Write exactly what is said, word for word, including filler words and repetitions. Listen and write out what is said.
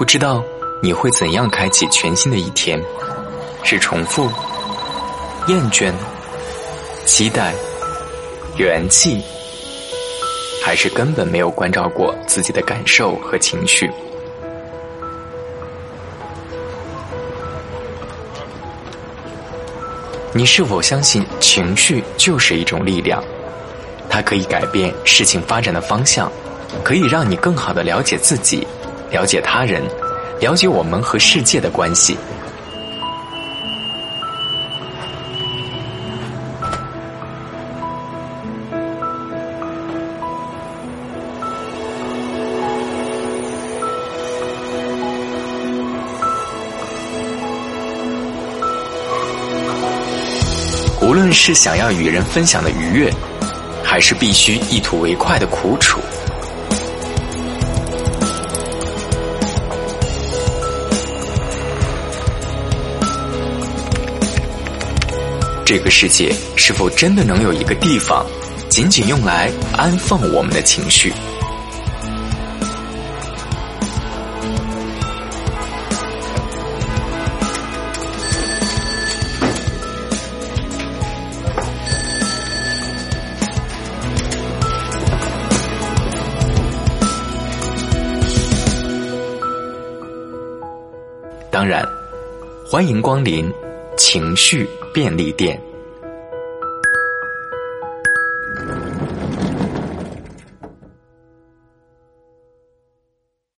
不知道你会怎样开启全新的一天，是重复、厌倦、期待、元气，还是根本没有关照过自己的感受和情绪？你是否相信情绪就是一种力量？它可以改变事情发展的方向，可以让你更好地了解自己，了解他人，了解我们和世界的关系。无论是想要与人分享的愉悦，还是必须一吐为快的苦楚，这个世界是否真的能有一个地方，仅仅用来安放我们的情绪？当然，欢迎光临情绪便利店。